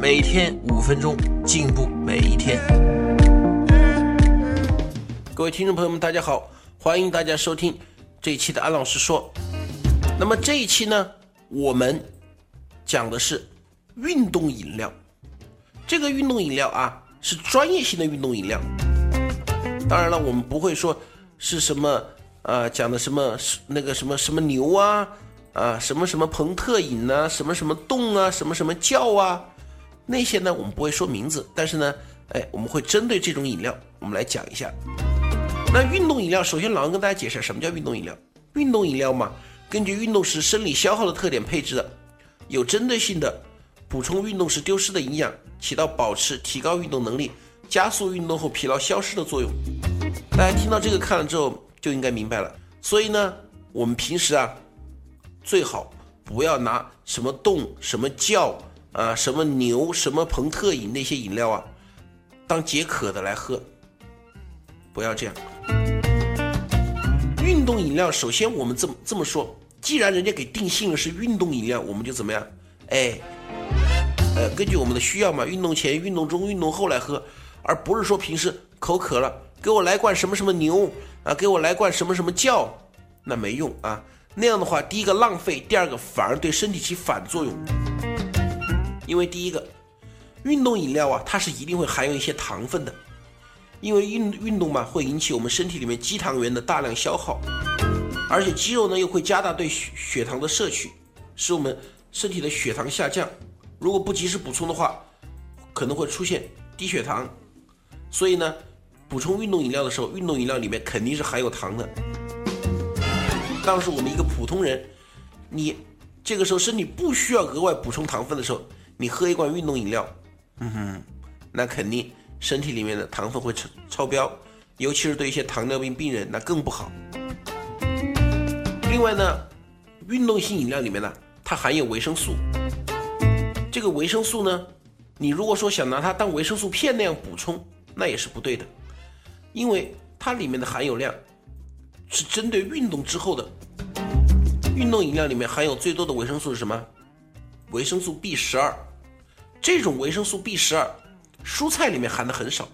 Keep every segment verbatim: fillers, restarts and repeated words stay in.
每天五分钟，进步每一天。各位听众朋友们，大家好，欢迎大家收听这一期的安老师说。那么这一期呢，我们讲的是运动饮料。这个运动饮料啊，是专业性的运动饮料。当然了，我们不会说是什么呃讲的什么那个什么什么牛啊啊什么什么彭特饮啊，什么什么冻啊，什么什么叫啊，那些呢我们不会说名字，但是呢哎，我们会针对这种饮料我们来讲一下。那运动饮料，首先老安跟大家解释什么叫运动饮料。运动饮料嘛，根据运动时生理消耗的特点配置的，有针对性的补充运动时丢失的营养，起到保持提高运动能力，加速运动后疲劳消失的作用。大家听到这个看了之后就应该明白了。所以呢我们平时啊最好不要拿什么冻什么叫啊什么牛什么彭特饮那些饮料啊当解渴的来喝，不要这样。运动饮料首先我们这么这么说，既然人家给定性了是运动饮料，我们就怎么样？哎，呃，根据我们的需要嘛，运动前、运动中、运动后来喝，而不是说平时口渴了，给我来罐什么什么牛啊，给我来罐什么什么叫，那没用啊。那样的话，第一个浪费，第二个反而对身体起反作用。因为第一个，运动饮料啊，它是一定会含有一些糖分的，因为运运动嘛，会引起我们身体里面肌糖原的大量消耗。而且肌肉呢又会加大对血糖的摄取，使我们身体的血糖下降，如果不及时补充的话，可能会出现低血糖。所以呢补充运动饮料的时候，运动饮料里面肯定是含有糖的。当时我们一个普通人，你这个时候身体不需要额外补充糖分的时候，你喝一罐运动饮料，嗯哼，那肯定身体里面的糖分会超标，尤其是对一些糖尿病病人那更不好。另外呢，运动性饮料里面呢，它含有维生素。这个维生素呢，你如果说想拿它当维生素片那样补充，那也是不对的，因为它里面的含有量是针对运动之后的。运动饮料里面含有最多的维生素是什么？维生素 B 十二。这种维生素 B 十二，蔬菜里面含的很少，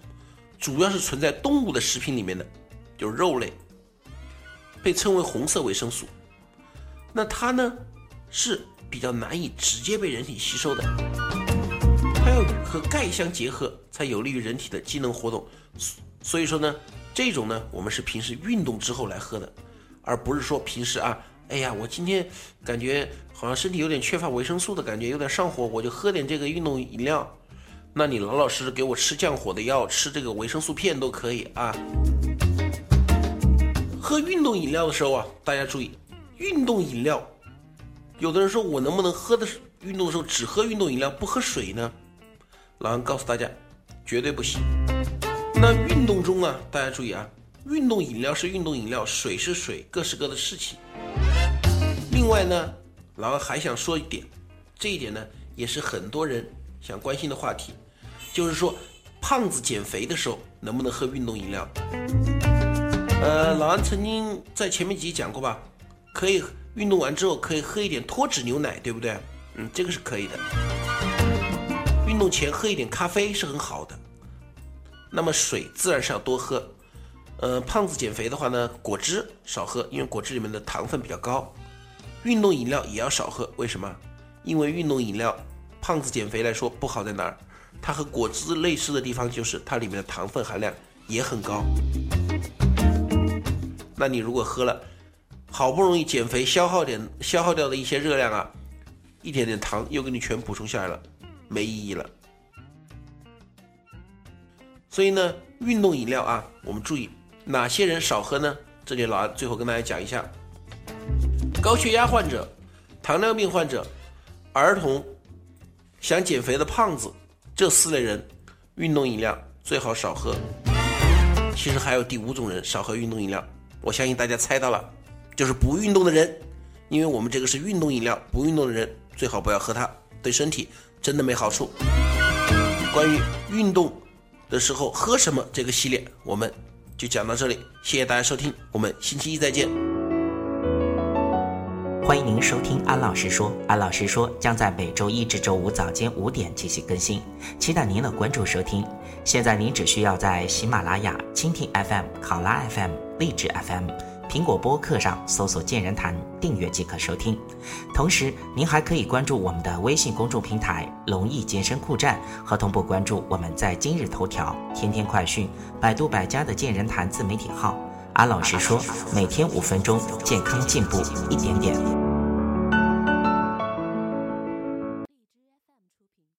主要是存在动物的食品里面的，就是肉类，被称为红色维生素。那它呢是比较难以直接被人体吸收的，它要和钙相结合才有利于人体的机能活动。所以说呢这种呢我们是平时运动之后来喝的，而不是说平时啊哎呀我今天感觉好像身体有点缺乏维生素的感觉，有点上火，我就喝点这个运动饮料。那你老老实实给我吃降火的药，吃这个维生素片都可以啊。喝运动饮料的时候啊，大家注意，运动饮料，有的人说我能不能喝的运动的时候只喝运动饮料不喝水呢？老安告诉大家，绝对不行。那运动中啊，大家注意啊，运动饮料是运动饮料，水是水，各是各的事情。另外呢，老安还想说一点，这一点呢也是很多人想关心的话题，就是说胖子减肥的时候能不能喝运动饮料？呃，老安曾经在前面几集讲过吧，可以运动完之后可以喝一点脱脂牛奶，对不对？嗯，这个是可以的。运动前喝一点咖啡是很好的。那么水自然是要多喝。呃，胖子减肥的话呢，果汁少喝，因为果汁里面的糖分比较高。运动饮料也要少喝，为什么？因为运动饮料，胖子减肥来说不好在哪儿？它和果汁类似的地方就是它里面的糖分含量也很高。那你如果喝了，好不容易减肥消耗点消耗掉的一些热量啊，一点点糖又给你全补充下来了，没意义了。所以呢，运动饮料啊，我们注意哪些人少喝呢？这里老安最后跟大家讲一下：高血压患者、糖尿病患者、儿童、想减肥的胖子，这四类人，运动饮料最好少喝。其实还有第五种人少喝运动饮料，我相信大家猜到了，就是不运动的人。因为我们这个是运动饮料，不运动的人最好不要喝它，对身体真的没好处。关于运动的时候喝什么这个系列我们就讲到这里，谢谢大家收听，我们星期一再见。欢迎您收听安老师说，安老师说将在每周一至周五早间五点进行更新，期待您的关注收听。现在您只需要在喜马拉雅、蜻蜓 F M、考拉 F M、荔枝 F M、苹果播客上搜索健人谈订阅即可收听，同时您还可以关注我们的微信公众平台龙易健身酷站，和同步关注我们在今日头条、天天快讯、百度百家的健人谈自媒体号。安老师说，每天五分钟，健康进步一点点。